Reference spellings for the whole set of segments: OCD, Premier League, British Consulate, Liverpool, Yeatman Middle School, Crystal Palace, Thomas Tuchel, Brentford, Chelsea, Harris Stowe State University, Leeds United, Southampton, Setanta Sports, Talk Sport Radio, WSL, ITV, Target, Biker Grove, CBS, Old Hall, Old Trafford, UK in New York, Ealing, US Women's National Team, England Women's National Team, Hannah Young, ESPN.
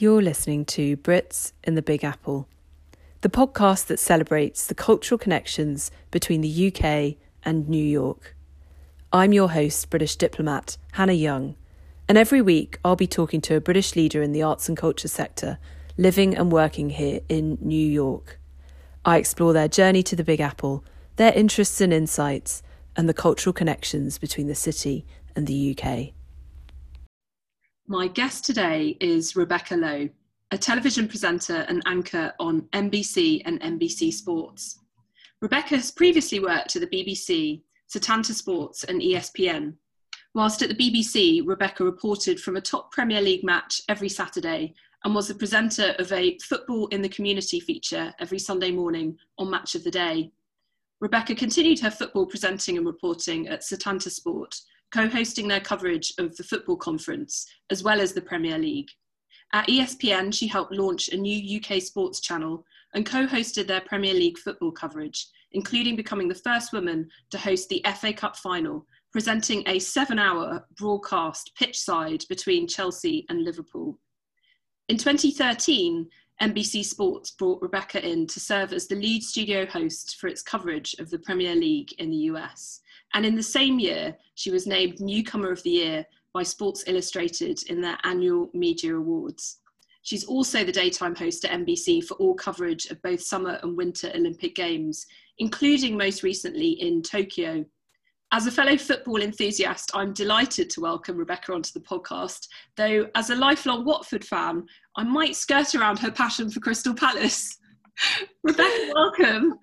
You're listening to Brits in the Big Apple, the podcast that celebrates the cultural connections between the UK and New York. I'm your host, British diplomat Hannah Young, and every week I'll be talking to a British leader in the arts and culture sector, living and working here in New York. I explore their journey to the Big Apple, their interests and insights, and the cultural connections between the city and the UK. My guest today is Rebecca Lowe, a television presenter and anchor on NBC and NBC Sports. Rebecca has previously worked at the BBC, Setanta Sports and ESPN. Whilst at the BBC, Rebecca reported from a top Premier League match every Saturday and was the presenter of a Football in the Community feature every Sunday morning on Match of the Day. Rebecca continued her football presenting and reporting at Setanta Sport, co-hosting their coverage of the football conference, as well as the Premier League. At ESPN, she helped launch a new UK sports channel and co-hosted their Premier League football coverage, including becoming the first woman to host the FA Cup final, presenting a 7-hour broadcast pitchside between Chelsea and Liverpool. In 2013, NBC Sports brought Rebecca in to serve as the lead studio host for its coverage of the Premier League in the US. And in the same year, she was named Newcomer of the Year by Sports Illustrated in their annual media awards. She's also the daytime host at NBC for all coverage of both summer and winter Olympic Games, including most recently in Tokyo. As a fellow football enthusiast, I'm delighted to welcome Rebecca onto the podcast, though as a lifelong Watford fan, I might skirt around her passion for Crystal Palace. Rebecca, welcome.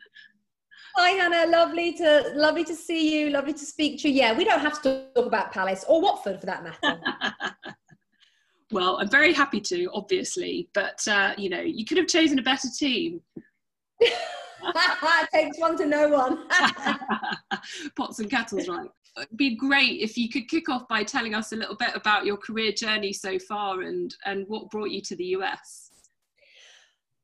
Hi Hannah, lovely to see you, lovely to speak to you. Yeah, we don't have to talk about Palace or Watford for that matter. Well, I'm very happy to, obviously, but you could have chosen a better team. Takes one to know one. Pots and kettles, right? It'd be great if you could kick off by telling us a little bit about your career journey so far and what brought you to the US.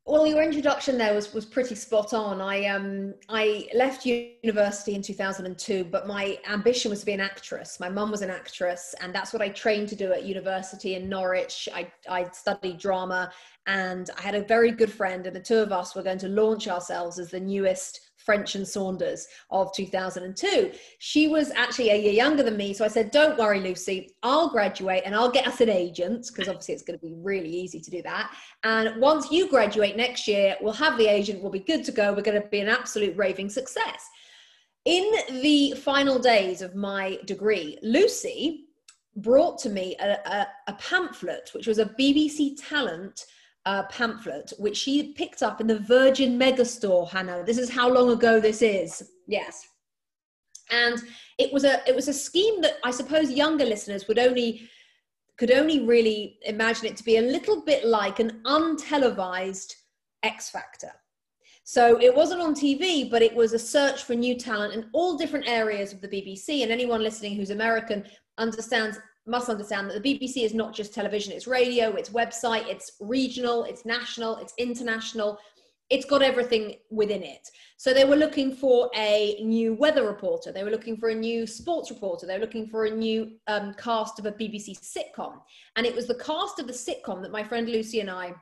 Well, your introduction there was pretty spot on. I left university in 2002, but my ambition was to be an actress. My mum was an actress, and that's what I trained to do at university in Norwich. I studied drama, and I had a very good friend, and the two of us were going to launch ourselves as the newest French and Saunders of 2002. She was actually a year younger than me, so I said, don't worry, Lucy, I'll graduate and I'll get us an agent, because obviously it's going to be really easy to do that. And once you graduate next year, we'll have the agent, we'll be good to go, we're going to be an absolute raving success. In the final days of my degree, Lucy brought to me a pamphlet, which was a BBC talent pamphlet, which she picked up in the Virgin Megastore, Hannah. This is how long ago this is. Yes. And it was a scheme that I suppose younger listeners could only really imagine it to be a little bit like an untelevised X Factor. So it wasn't on TV, but it was a search for new talent in all different areas of the BBC. And anyone listening who's American must understand that the BBC is not just television, it's radio, it's website, it's regional, it's national, it's international. It's got everything within it. So they were looking for a new weather reporter. They were looking for a new sports reporter. They were looking for a new cast of a BBC sitcom. And it was the cast of the sitcom that my friend Lucy and I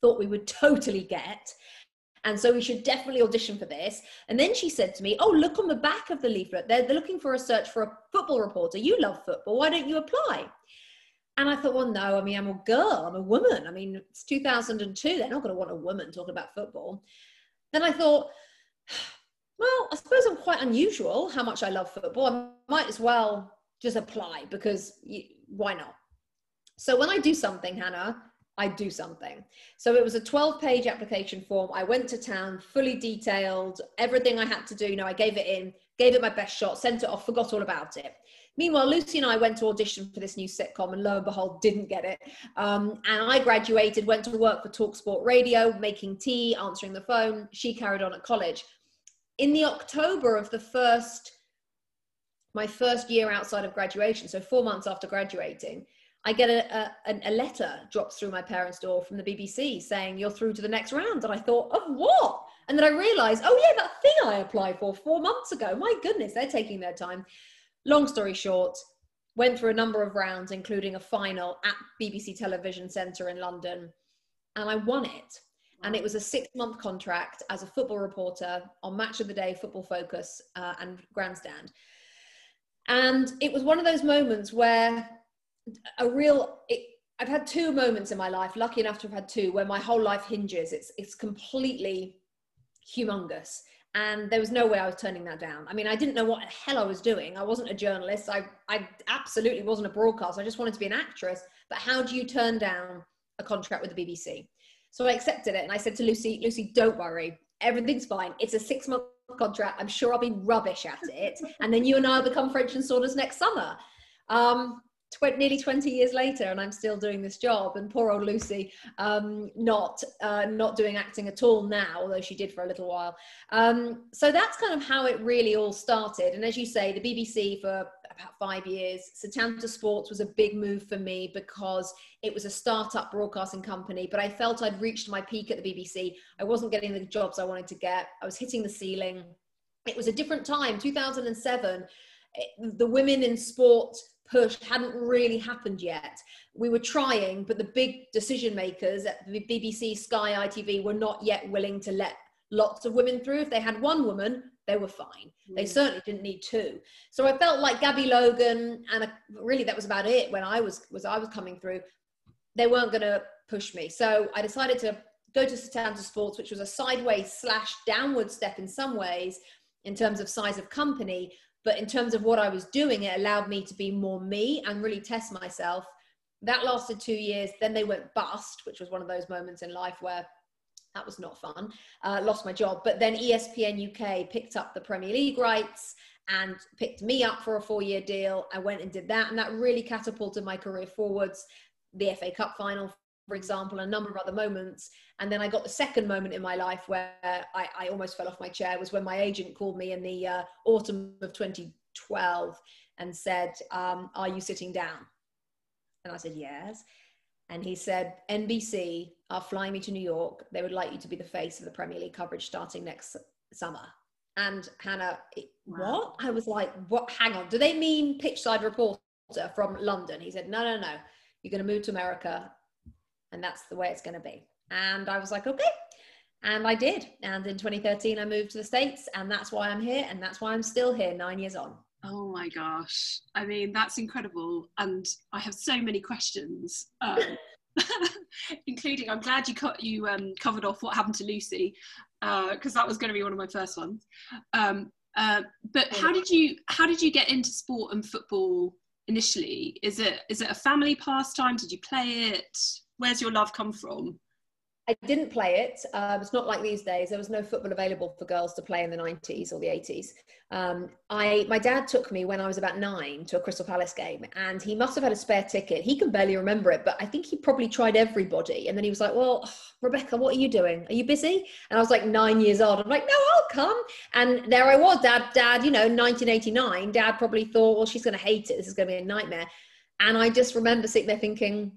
thought we would totally get. And so we should definitely audition for this. And then she said to me, oh, look on the back of the leaflet. They're looking for a search for a football reporter. You love football. Why don't you apply? And I thought, well, no, I mean, I'm a girl. I'm a woman. I mean, it's 2002. They're not going to want a woman talking about football. Then I thought, well, I suppose I'm quite unusual how much I love football. I might as well just apply because why not? So when I do something, Hannah, I do something. So it was a 12-page application form. I went to town, fully detailed, everything I had to do. I gave it my best shot, sent it off, forgot all about it. Meanwhile, Lucy and I went to audition for this new sitcom and lo and behold, didn't get it. And I graduated, went to work for Talk Sport Radio, making tea, answering the phone. She carried on at college. In the October of my first year outside of graduation, so 4 months after graduating, I get a letter dropped through my parents' door from the BBC saying, you're through to the next round. And I thought, of what? And then I realized, oh yeah, that thing I applied for 4 months ago. My goodness, they're taking their time. Long story short, went through a number of rounds, including a final at BBC Television Centre in London, and I won it. And it was a 6-month contract as a football reporter on Match of the Day, Football Focus, and Grandstand. And it was one of those moments where I've had two moments in my life, lucky enough to have had two, where my whole life hinges. It's completely humongous. And there was no way I was turning that down. I mean, I didn't know what the hell I was doing. I wasn't a journalist. I absolutely wasn't a broadcaster. I just wanted to be an actress. But how do you turn down a contract with the BBC? So I accepted it. And I said to Lucy, don't worry. Everything's fine. It's a 6-month contract. I'm sure I'll be rubbish at it. And then you and I will become French and Saunders next summer. Nearly 20 years later, and I'm still doing this job. And poor old Lucy, not doing acting at all now, although she did for a little while. So that's kind of how it really all started. And as you say, the BBC for about 5 years. Setanta Sports was a big move for me because it was a startup broadcasting company, but I felt I'd reached my peak at the BBC. I wasn't getting the jobs I wanted to get. I was hitting the ceiling. It was a different time, 2007. The women in sport push hadn't really happened yet. We were trying, but the big decision makers at the BBC, Sky, ITV were not yet willing to let lots of women through. If they had one woman, they were fine. They certainly didn't need two. So I felt like Gabby Logan, and really that was about it when I was coming through. They weren't going to push me. So I decided to go to Setanta Sports, which was a sideways / downward step in some ways in terms of size of company. But in terms of what I was doing, it allowed me to be more me and really test myself. That lasted 2 years. Then they went bust, which was one of those moments in life where that was not fun. Lost my job. But then ESPN UK picked up the Premier League rights and picked me up for a 4-year deal. I went and did that. And that really catapulted my career forwards. The FA Cup final, for example, and a number of other moments. And then I got the second moment in my life where I almost fell off my chair, was when my agent called me in the autumn of 2012 and said, are you sitting down? And I said, yes. And he said, NBC are flying me to New York. They would like you to be the face of the Premier League coverage starting next summer. And Hannah, wow. What? I was like, what? Hang on, do they mean pitchside reporter from London? He said, no. You're going to move to America. And that's the way it's going to be. And I was like, okay. And I did. And in 2013, I moved to the States, and that's why I'm here. And that's why I'm still here 9 years on. Oh my gosh. I mean, that's incredible. And I have so many questions, including, I'm glad you covered off what happened to Lucy, because that was going to be one of my first ones. But how did you get into sport and football initially? Is it a family pastime? Did you play it? Where's your love come from? I didn't play it. It's not like these days. There was no football available for girls to play in the 90s or the 80s. My dad took me when I was about 9 to a Crystal Palace game, and he must have had a spare ticket. He can barely remember it, but I think he probably tried everybody. And then he was like, well, Rebecca, what are you doing? Are you busy? And I was like 9 years old. I'm like, no, I'll come. And there I was, dad, 1989. Dad probably thought, well, she's going to hate it. This is going to be a nightmare. And I just remember sitting there thinking,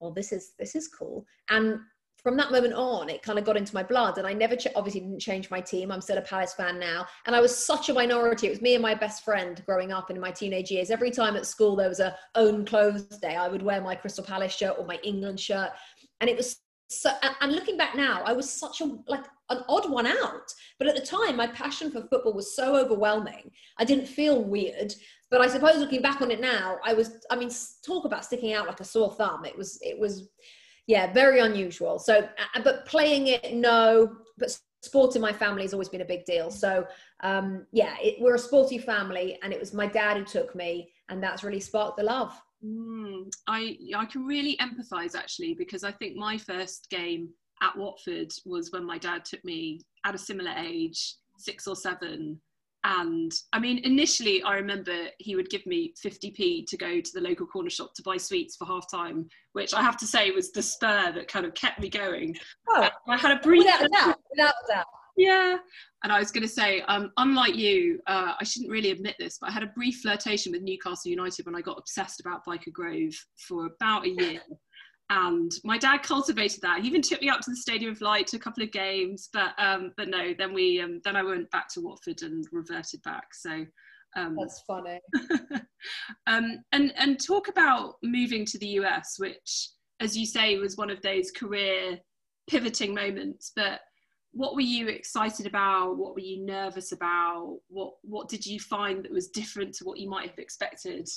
well, this is cool. And from that moment on, it kind of got into my blood, and I never obviously didn't change my team. I'm still a Palace fan now. And I was such a minority. It was me and my best friend growing up in my teenage years. Every time at school there was a own clothes day, I would wear my Crystal Palace shirt or my England shirt. And it was so, and looking back now, I was such an odd one out. But at the time, my passion for football was so overwhelming. I didn't feel weird. But I suppose looking back on it now, I mean, talk about sticking out like a sore thumb. It was, yeah, very unusual. So, but playing it, no, but sport in my family has always been a big deal. So we're a sporty family, and it was my dad who took me, and that's really sparked the love. I can really empathise actually, because I think my first game at Watford was when my dad took me at a similar age, 6 or 7. And I mean, initially I remember he would give me 50p to go to the local corner shop to buy sweets for half time, which I have to say was the spur that kind of kept me going. Oh, I had a brief... Without doubt. Yeah. And I was going to say, unlike you, I shouldn't really admit this, but I had a brief flirtation with Newcastle United when I got obsessed about Biker Grove for about a year. And my dad cultivated that. He even took me up to the Stadium of Light to a couple of games, but no, then we then I went back to Watford and reverted back. So that's funny. And talk about moving to the US, which, as you say, was one of those career pivoting moments. But what were you excited about? What were you nervous about? What did you find that was different to what you might have expected?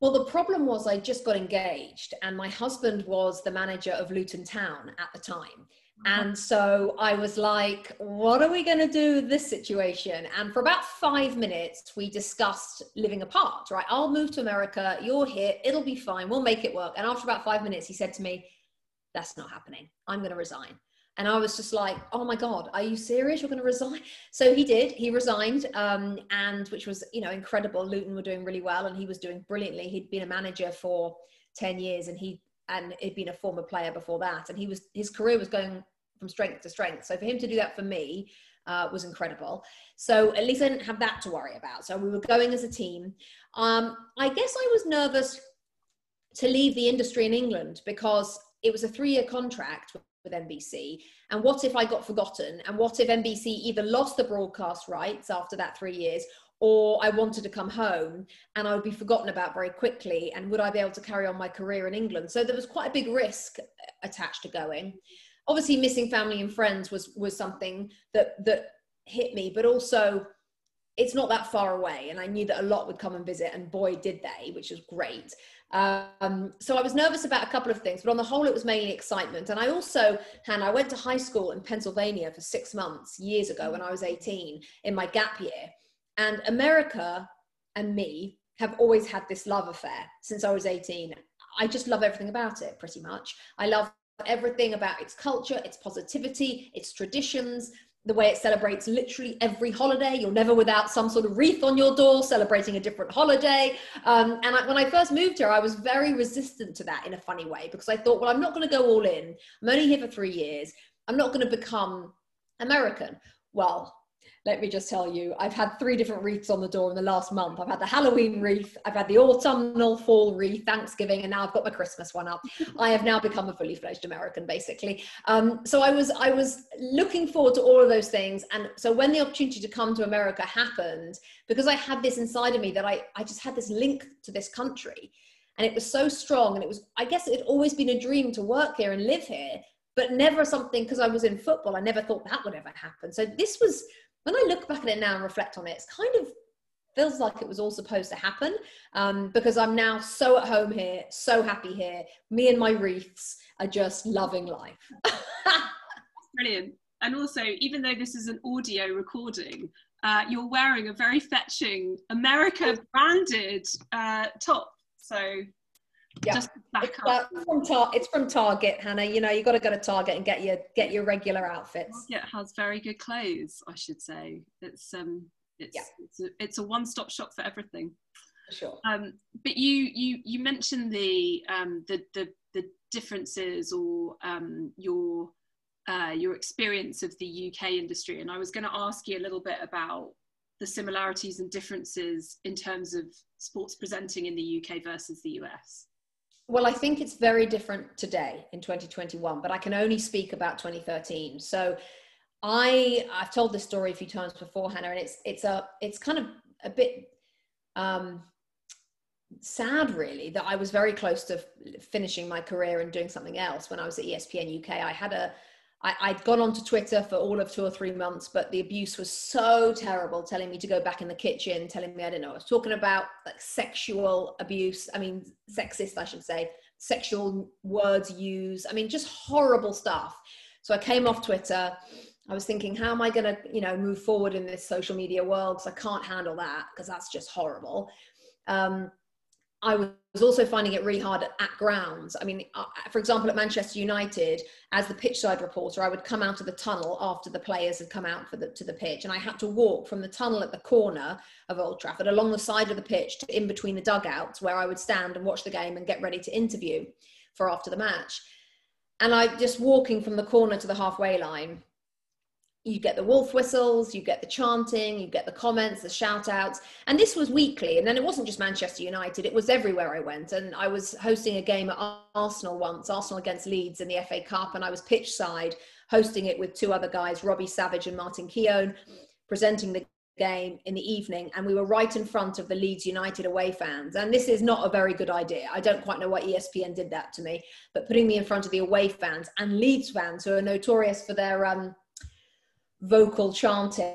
Well, the problem was I just got engaged and my husband was the manager of Luton Town at the time. And so I was like, what are we going to do with this situation? And for about 5 minutes, we discussed living apart, right? I'll move to America. You're here. It'll be fine. We'll make it work. And after about 5 minutes, he said to me, that's not happening. I'm going to resign. And I was just like, oh my God, are you serious? You're going to resign? So he did, he resigned, and which was, you know, incredible. Luton were doing really well and he was doing brilliantly. He'd been a manager for 10 years and he'd been a former player before that. And his career was going from strength to strength. So for him to do that for me was incredible. So at least I didn't have that to worry about. So we were going as a team. I guess I was nervous to leave the industry in England because it was a 3-year contract with NBC, and what if I got forgotten, and what if NBC either lost the broadcast rights after that 3 years, or I wanted to come home and I would be forgotten about very quickly, and would I be able to carry on my career in England? So there was quite a big risk attached to going. Obviously missing family and friends was something that hit me, but also it's not that far away, and I knew that a lot would come and visit, and boy did they, which was great. So I was nervous about a couple of things, but on the whole, it was mainly excitement. And I also, Hannah, I went to high school in Pennsylvania for 6 months years ago when I was 18 in my gap year. And America and me have always had this love affair since I was 18. I just love everything about it, pretty much. I love everything about its culture, its positivity, its traditions, the way it celebrates literally every holiday. You're never without some sort of wreath on your door celebrating a different holiday. When I first moved here, I was very resistant to that in a funny way, because I thought, well, I'm not going to go all in. I'm only here for 3 years. I'm not going to become American. Well, let me just tell you, I've had 3 different wreaths on the door in the last month. I've had the Halloween wreath, I've had the autumnal fall wreath, Thanksgiving, and now I've got my Christmas one up. I have now become a fully fledged American, basically. So I was looking forward to all of those things. And so when the opportunity to come to America happened, because I had this inside of me that I just had this link to this country, and it was so strong. And it was, I guess it'd always been a dream to work here and live here, but never something, because I was in football, I never thought that would ever happen. So this was, when I look back at it now and reflect on it, it's kind of feels like it was all supposed to happen, because I'm now so at home here, so happy here. Me and my wreaths are just loving life. Brilliant. And also, even though this is an audio recording, you're wearing a very fetching America-branded top. So yeah. Just back up. It's from Target, Hannah. You know, you've got to go to Target and get your regular outfits. Target has very good clothes, I should say. It's a one-stop shop for everything. For sure. But you mentioned the differences or your experience of the UK industry, and I was going to ask you a little bit about the similarities and differences in terms of sports presenting in the UK versus the US. Well, I think it's very different today in 2021, but I can only speak about 2013. So I've told this story a few times before, Hannah, and it's kind of a bit sad, really, that I was very close to finishing my career and doing something else when I was at ESPN UK. I'd gone onto Twitter for all of 2 or 3 months, but the abuse was so terrible, telling me to go back in the kitchen, telling me, I don't know, I was talking about like sexual abuse. I mean, sexist, I should say, sexual words used. I mean, just horrible stuff. So I came off Twitter. I was thinking, how am I going to, you know, move forward in this social media world? Because I can't handle that, because that's just horrible. I was also finding it really hard at grounds. I mean, for example, at Manchester United, as the pitch side reporter, I would come out of the tunnel after the players had come out to the pitch, and I had to walk from the tunnel at the corner of Old Trafford along the side of the pitch to in between the dugouts, where I would stand and watch the game and get ready to interview for after the match. And I just walking from the corner to the halfway line, you get the wolf whistles, you get the chanting, you get the comments, the shout outs. And this was weekly. And then it wasn't just Manchester United, it was everywhere I went. And I was hosting a game at Arsenal once, Arsenal against Leeds in the FA Cup. And I was pitch side hosting it with two other guys, Robbie Savage and Martin Keown, presenting the game in the evening. And we were right in front of the Leeds United away fans. And this is not a very good idea. I don't quite know why ESPN did that to me, but putting me in front of the away fans and Leeds fans who are notorious for their, vocal chanting.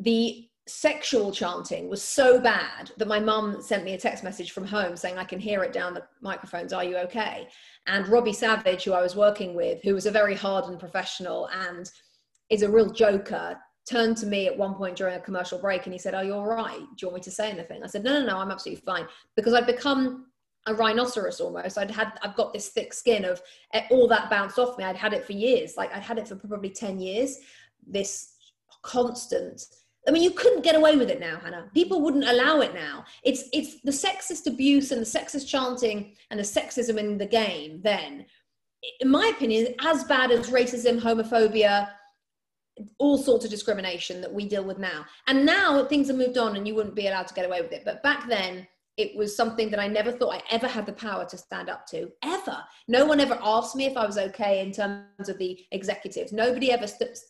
The sexual chanting was so bad that my mum sent me a text message from home saying, I can hear it down the microphones, are you okay? And Robbie Savage, who I was working with, who was a very hard and professional and is a real joker, turned to me at one point during a commercial break and he said, are you all right? Do you want me to say anything? I said, no, I'm absolutely fine. Because I'd become a rhinoceros almost. I've got this thick skin of all that bounced off me. I'd had it for years. Like I'd had it for probably 10 years. This constant, I mean, you couldn't get away with it now, Hannah. People wouldn't allow it now. It's the sexist abuse and the sexist chanting and the sexism in the game then, in my opinion, as bad as racism, homophobia, all sorts of discrimination that we deal with now. And now things have moved on and you wouldn't be allowed to get away with it. But back then, it was something that I never thought I ever had the power to stand up to, ever. No one ever asked me if I was okay in terms of the executives. Nobody ever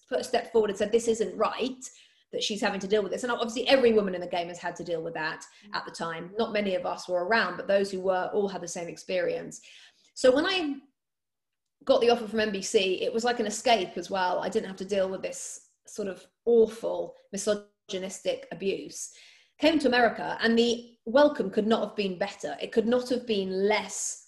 put a step forward and said, this isn't right, that she's having to deal with this. And obviously every woman in the game has had to deal with that at the time. Not many of us were around, but those who were all had the same experience. So when I got the offer from NBC, it was like an escape as well. I didn't have to deal with this sort of awful misogynistic abuse. Came to America and the welcome could not have been better. It could not have been less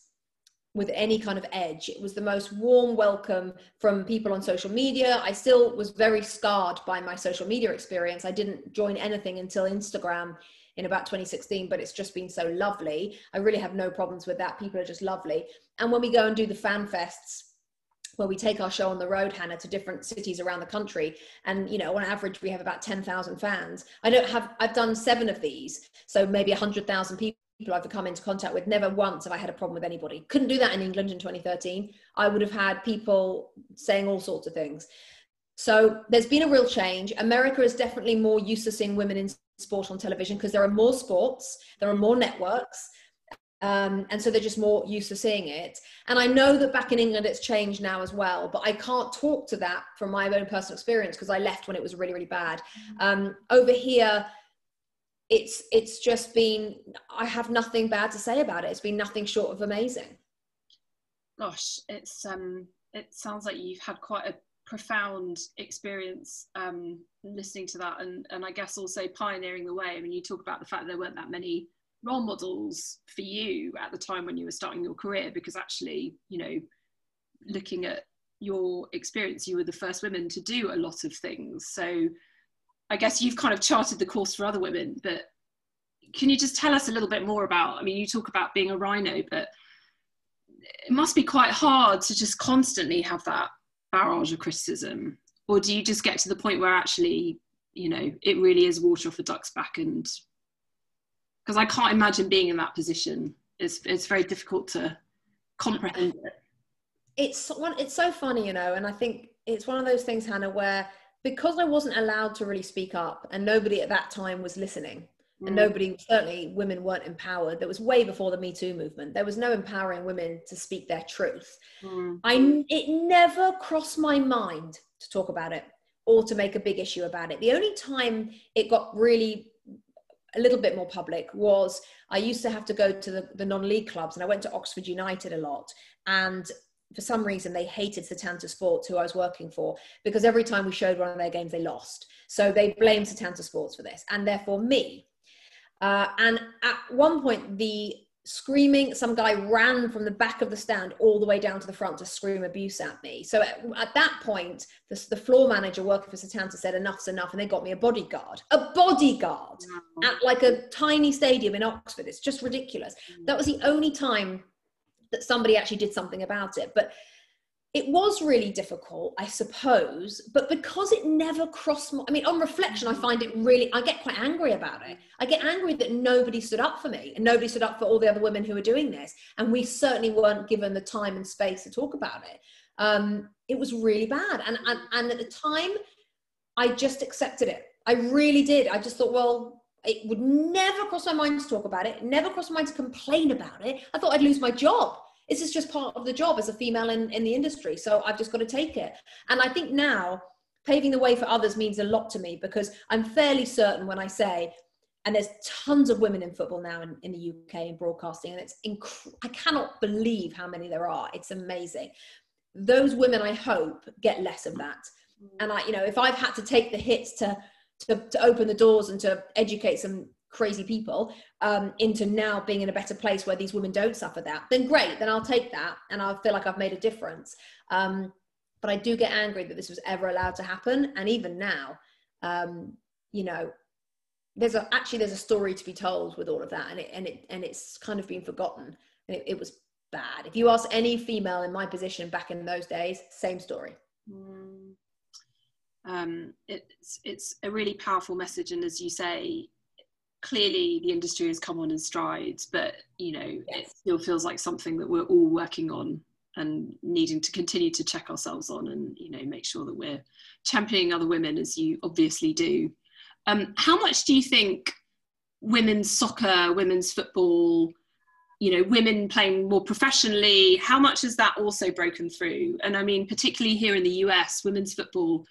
with any kind of edge. It was the most warm welcome from people on social media. I still was very scarred by my social media experience. I didn't join anything until Instagram in about 2016, but it's just been so lovely. I really have no problems with that. People are just lovely. And when we go and do the fan fests, where we take our show on the road, Hannah, to different cities around the country. And, you know, on average, we have about 10,000 fans. I've done 7 of these. So maybe 100,000 people I've come into contact with. Never once have I had a problem with anybody. Couldn't do that in England in 2013. I would have had people saying all sorts of things. So there's been a real change. America is definitely more used to seeing women in sport on television because there are more sports, there are more networks. And so they're just more used to seeing it. And I know that back in England, it's changed now as well, but I can't talk to that from my own personal experience because I left when it was really, really bad. Over here, it's just been, I have nothing bad to say about it. It's been nothing short of amazing. Gosh, it sounds like you've had quite a profound experience listening to that and I guess also pioneering the way. I mean, you talk about the fact there weren't that many role models for you at the time when you were starting your career, because actually, you know, looking at your experience, you were the first women to do a lot of things. So I guess you've kind of charted the course for other women, but can you just tell us a little bit more about, I mean, you talk about being a rhino, but it must be quite hard to just constantly have that barrage of criticism, or do you just get to the point where actually, you know, it really is water off a duck's back? And because I can't imagine being in that position. It's very difficult to comprehend it. It's so funny, you know, and I think it's one of those things, Hannah, where because I wasn't allowed to really speak up and nobody at that time was listening and nobody, certainly women weren't empowered. That was way before the Me Too movement. There was no empowering women to speak their truth. It never crossed my mind to talk about it or to make a big issue about it. The only time it got really a little bit more public was I used to have to go to the non-league clubs, and I went to Oxford United a lot, and for some reason they hated Setanta Sports, who I was working for, because every time we showed one of their games they lost, so they blamed Setanta Sports for this and therefore me, and at one point the screaming, some guy ran from the back of the stand all the way down to the front to scream abuse at me. So at that point, the floor manager working for Setanta said enough's enough, and they got me a bodyguard at like a tiny stadium in Oxford. It's just ridiculous. That was the only time that somebody actually did something about it. But it was really difficult, I suppose, but because it never crossed my, I mean, on reflection, I find it really, I get quite angry about it. I get angry that nobody stood up for me and nobody stood up for all the other women who were doing this. And we certainly weren't given the time and space to talk about it. It was really bad. And at the time, I just accepted it. I really did. I just thought, well, it would never cross my mind to talk about it. Never cross my mind to complain about it. I thought I'd lose my job. This is just part of the job as a female in the industry. So I've just got to take it. And I think now paving the way for others means a lot to me, because I'm fairly certain when I say, and there's tons of women in football now in the UK in broadcasting, and it's I cannot believe how many there are. It's amazing. Those women, I hope, get less of that. And I, you know, if I've had to take the hits to open the doors and to educate some crazy people into now being in a better place where these women don't suffer that, then great, then I'll take that. And I feel like I've made a difference. But I do get angry that this was ever allowed to happen. And even now, you know, there's a story to be told with all of that. And it's kind of been forgotten. And it was bad. If you ask any female in my position back in those days, same story. Mm. It's a really powerful message. And as you say, clearly the industry has come on in strides, but, you know, yes, it still feels like something that we're all working on and needing to continue to check ourselves on and, you know, make sure that we're championing other women, as you obviously do. How much do you think women's soccer, women's football, you know, women playing more professionally, how much has that also broken through? And I mean, particularly here in the US, women's football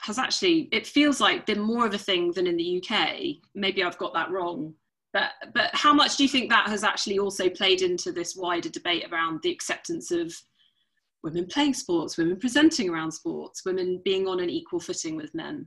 has actually, it feels like, been more of a thing than in the UK. Maybe I've got that wrong. But how much do you think that has actually also played into this wider debate around the acceptance of women playing sports, women presenting around sports, women being on an equal footing with men?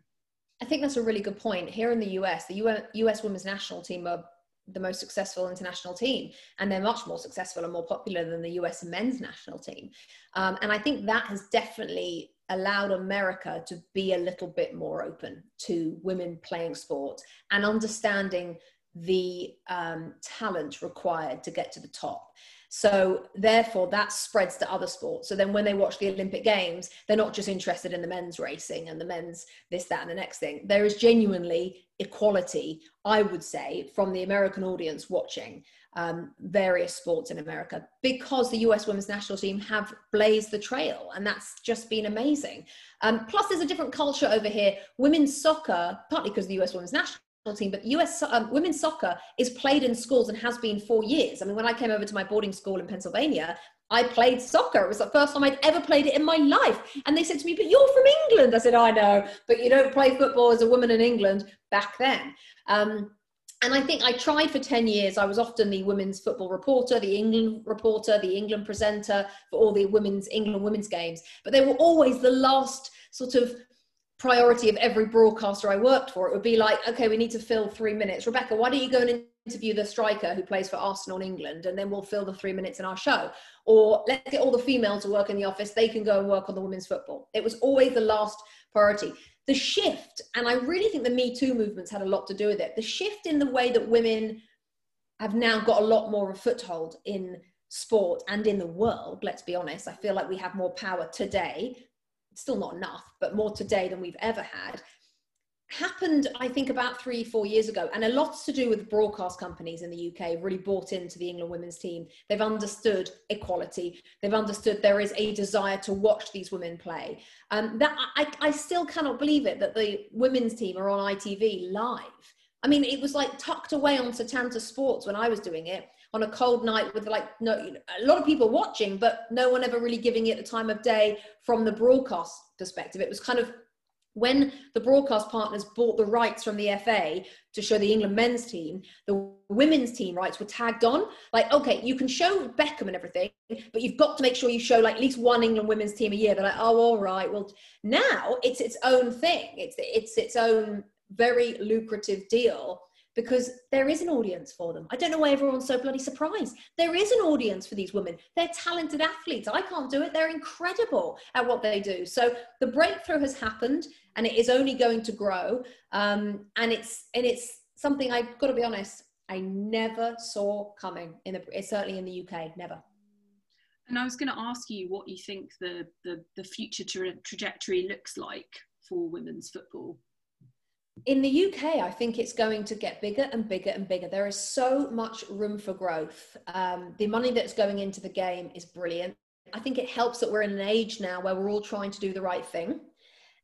I think that's a really good point. Here in the US, the US Women's National Team are the most successful international team, and they're much more successful and more popular than the US Men's National Team. And I think that has definitely allowed America to be a little bit more open to women playing sport and understanding the talent required to get to the top. So therefore that spreads to other sports. So then when they watch the Olympic Games, they're not just interested in the men's racing and the men's this, that, and the next thing. There is genuinely equality, I would say, from the American audience watching various sports in America, because the US Women's National Team have blazed the trail, and that's just been amazing. Plus there's a different culture over here. Women's soccer, partly because of the US Women's National Team, but US women's soccer is played in schools and has been for years. I mean, when I came over to my boarding school in Pennsylvania, I played soccer. It was the first time I'd ever played it in my life. And they said to me, but you're from England. I said, I know, but you don't play football as a woman in England back then. And I think I tried for 10 years. I was often the women's football reporter, the England presenter for all the England women's games. But they were always the last sort of priority of every broadcaster I worked for. It would be like, okay, we need to fill 3 minutes. Rebecca, why don't you go and interview the striker who plays for Arsenal in England, and then we'll fill the 3 minutes in our show. Or let's get all the females to work in the office. They can go and work on the women's football. It was always the last priority. The shift, and I really think the Me Too movement's had a lot to do with it, the shift in the way that women have now got a lot more of a foothold in sport and in the world, let's be honest. I feel like we have more power today, still not enough, but more today than we've ever had, happened, I think, about 3-4 years ago. And a lot's to do with broadcast companies in the UK really bought into the England women's team. They've understood equality. They've understood there is a desire to watch these women play. I still cannot believe it that the women's team are on ITV live. I mean, it was like tucked away on Setanta Sports when I was doing it on a cold night with like a lot of people watching, but no one ever really giving it the time of day from the broadcast perspective. It was kind of when the broadcast partners bought the rights from the FA to show the England men's team, the women's team rights were tagged on. Like, okay, you can show Beckham and everything, but you've got to make sure you show like at least one England women's team a year. They're like, oh, all right. Well, now it's its own thing. It's its own very lucrative deal, because there is an audience for them. I don't know why everyone's so bloody surprised. There is an audience for these women. They're talented athletes. I can't do it. They're incredible at what they do. So the breakthrough has happened, and it is only going to grow. And it's something, I've got to be honest, I never saw coming, certainly in the UK, never. And I was going to ask you what you think the future trajectory looks like for women's football. In the UK, I think it's going to get bigger and bigger and bigger. There is so much room for growth. The money that's going into the game is brilliant. I think it helps that we're in an age now where we're all trying to do the right thing.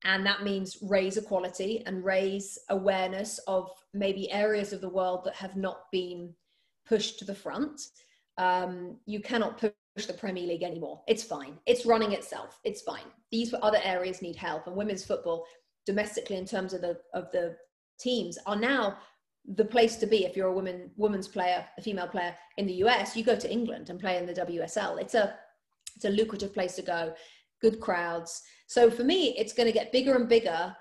And that means raise equality and raise awareness of maybe areas of the world that have not been pushed to the front. You cannot push the Premier League anymore. It's fine. It's running itself. It's fine. These other areas need help. And women's football, domestically in terms of the teams, are now the place to be. If you're a women's player, a female player in the US, you go to England and play in the WSL. It's a lucrative place to go. Good crowds. So for me, it's going to get bigger and bigger.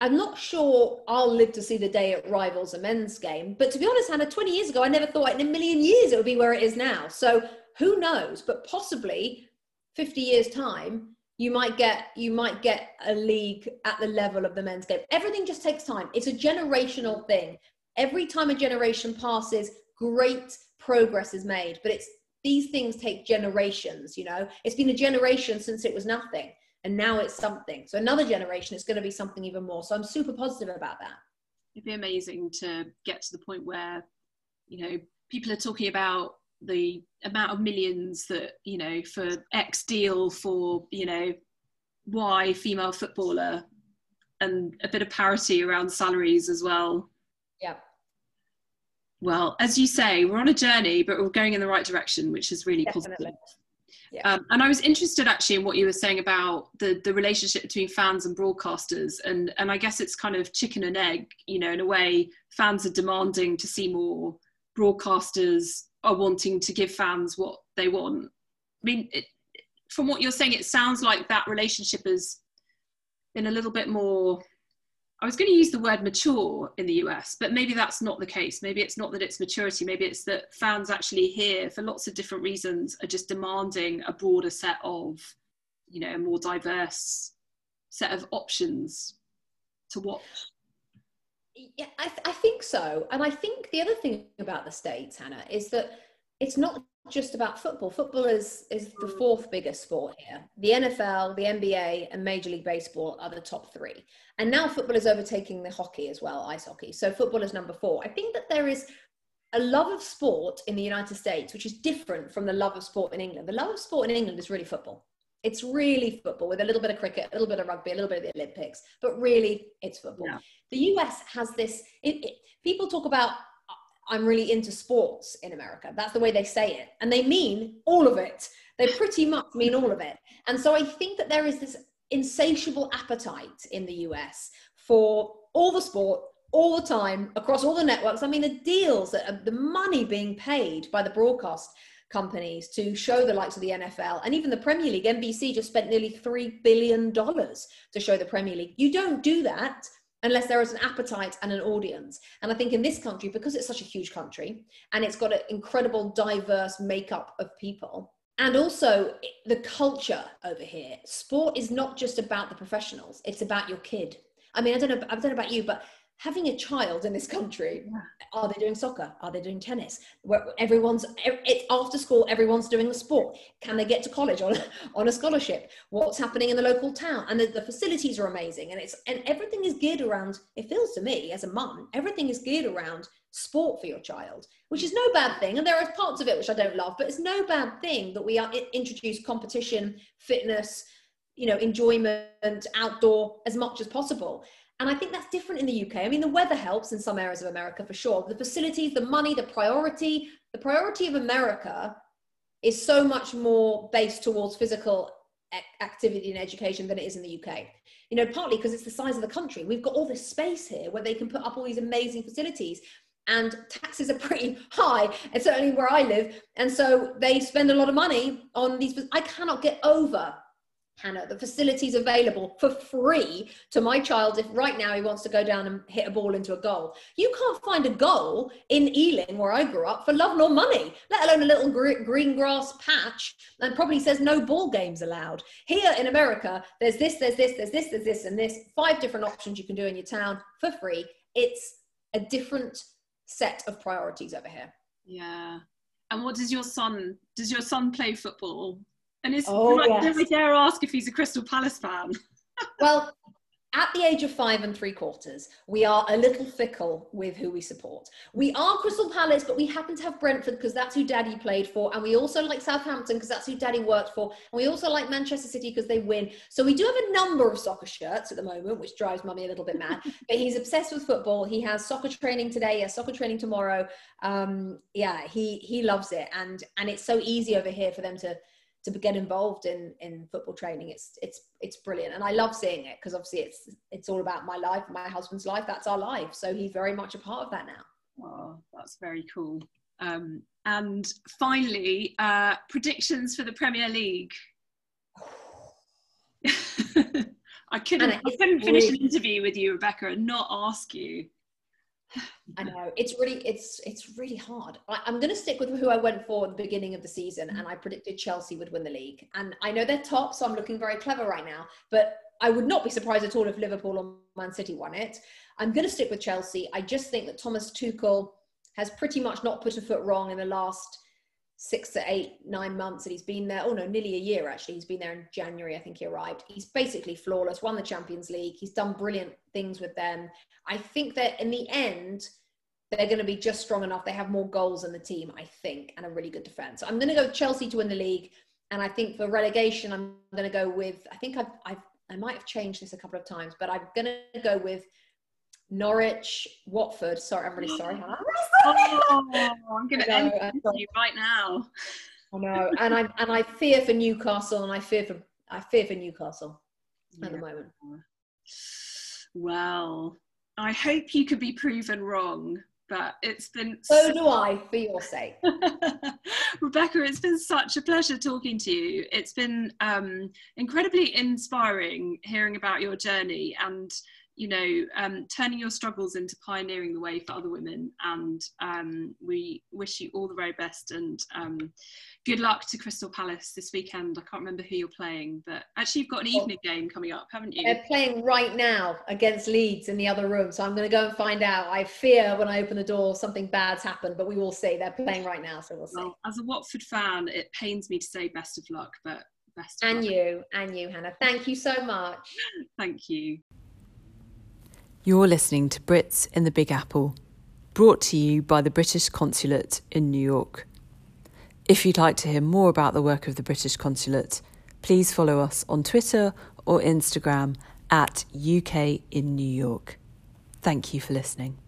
I'm not sure I'll live to see the day it rivals a men's game. But to be honest, Hannah, 20 years ago, I never thought in a million years it would be where it is now. So who knows? But possibly 50 years' time, you might get a league at the level of the men's game. Everything just takes time. It's a generational thing. Every time a generation passes, great progress is made. But these things take generations, you know. It's been a generation since it was nothing. And now it's something. So another generation, it's going to be something even more. So I'm super positive about that. It'd be amazing to get to the point where, you know, people are talking about the amount of millions that, you know, for X deal for, you know, Y female footballer, and a bit of parity around salaries as well. Yeah. Well, as you say, we're on a journey, but we're going in the right direction, which is really positive. Yeah. And I was interested actually in what you were saying about the relationship between fans and broadcasters, and I guess it's kind of chicken and egg, you know, in a way. Fans are demanding to see more, broadcasters are wanting to give fans what they want. I mean, from what you're saying, it sounds like that relationship has been a little bit more, I was going to use the word mature in the US, but maybe that's not the case. Maybe it's not that it's maturity. Maybe it's that fans actually here, for lots of different reasons, are just demanding a broader set of, you know, a more diverse set of options to watch. Yeah, I think so. And I think the other thing about the States, Hannah, is that it's not just about football. Football is the fourth biggest sport here. The NFL, the NBA, and Major League Baseball are the top three. And now football is overtaking the hockey as well, ice hockey. So football is number four. I think that there is a love of sport in the United States, which is different from the love of sport in England. The love of sport in England is really football. It's really football, with a little bit of cricket, a little bit of rugby, a little bit of the Olympics, but really it's football. Yeah. The US has this, people talk about, I'm really into sports in America. That's the way they say it. And they mean all of it. They pretty much mean all of it. And so I think that there is this insatiable appetite in the US for all the sport, all the time, across all the networks. I mean, the deals, the money being paid by the broadcast companies to show the likes of the NFL and even the Premier League. NBC just spent nearly $3 billion to show the Premier League. You don't do that unless there is an appetite and an audience. And I think in this country, because it's such a huge country and it's got an incredible diverse makeup of people, and also the culture over here, sport is not just about the professionals, it's about your kid. I mean, I don't know about you, but having a child in this country, are they doing soccer? Are they doing tennis? Where it's after school, everyone's doing a sport. Can they get to college on a scholarship? What's happening in the local town? And the facilities are amazing. And everything is geared around, it feels to me as a mum, everything is geared around sport for your child, which is no bad thing. And there are parts of it which I don't love, but it's no bad thing that we introduce competition, fitness, you know, enjoyment, outdoor as much as possible. And I think that's different in the UK. I mean, the weather helps in some areas of America for sure. The facilities, the money, the priority of America is so much more based towards physical activity and education than it is in the UK. You know, partly because it's the size of the country. We've got all this space here where they can put up all these amazing facilities, and taxes are pretty high, and certainly where I live. And so they spend a lot of money on these. I cannot get over, Hannah, the facilities available for free to my child if right now he wants to go down and hit a ball into a goal. You can't find a goal in Ealing, where I grew up, for love nor money, let alone a little green grass patch and probably says no ball games allowed. Here in America, there's this, there's this, there's this, there's this, and this. 5 different options you can do in your town for free. It's a different set of priorities over here. Yeah. And what does your son play football? And is, oh, yes. Dare I ask if he's a Crystal Palace fan? Well, At the age of 5 3/4, we are a little fickle with who we support. We are Crystal Palace, but we happen to have Brentford because that's who Daddy played for. And we also like Southampton because that's who Daddy worked for. And we also like Manchester City because they win. So we do have a number of soccer shirts at the moment, which drives Mummy a little bit mad. But he's obsessed with football. He has soccer training today, he has soccer training tomorrow. Yeah, he loves it. And it's so easy over here for them to get involved in football training. It's brilliant. And I love seeing it because obviously it's all about my life, my husband's life. That's our life. So he's very much a part of that now. Oh, that's very cool. And finally, predictions for the Premier League. I couldn't finish an interview with you, Rebecca, and not ask you. I know it's really hard. I'm going to stick with who I went for at the beginning of the season, and I predicted Chelsea would win the league. And I know they're top, so I'm looking very clever right now. But I would not be surprised at all if Liverpool or Man City won it. I'm going to stick with Chelsea. I just think that Thomas Tuchel has pretty much not put a foot wrong in the last 6 to 8, 9 months that he's been there. Oh no, nearly a year actually. He's been there in January, I think he arrived. He's basically flawless, won the Champions League. He's done brilliant things with them. I think that in the end, they're going to be just strong enough. They have more goals in the team, I think, and a really good defence. So I'm going to go with Chelsea to win the league. And I think for relegation, I'm going to go with, I think I might have changed this a couple of times, but I'm going to go with Norwich, Watford. Sorry, I'm really sorry, Hannah. I'm going to end you right now. I know, and I fear for Newcastle, and I fear for Newcastle at the moment. Well, I hope you could be proven wrong, but it's been so do I, for your sake, Rebecca. It's been such a pleasure talking to you. It's been incredibly inspiring hearing about your journey and, you know, turning your struggles into pioneering the way for other women. And we wish you all the very best, and good luck to Crystal Palace this weekend. I can't remember who you're playing, but actually you've got an evening game coming up, haven't you? They're playing right now against Leeds in the other room. So I'm going to go and find out. I fear when I open the door, something bad's happened, but we will see. They're playing right now, so we'll see. Well, as a Watford fan, it pains me to say best of luck, but best of luck. And you, Hannah. Thank you so much. Thank you. You're listening to Brits in the Big Apple, brought to you by the British Consulate in New York. If you'd like to hear more about the work of the British Consulate, please follow us on Twitter or Instagram at UK in New York. Thank you for listening.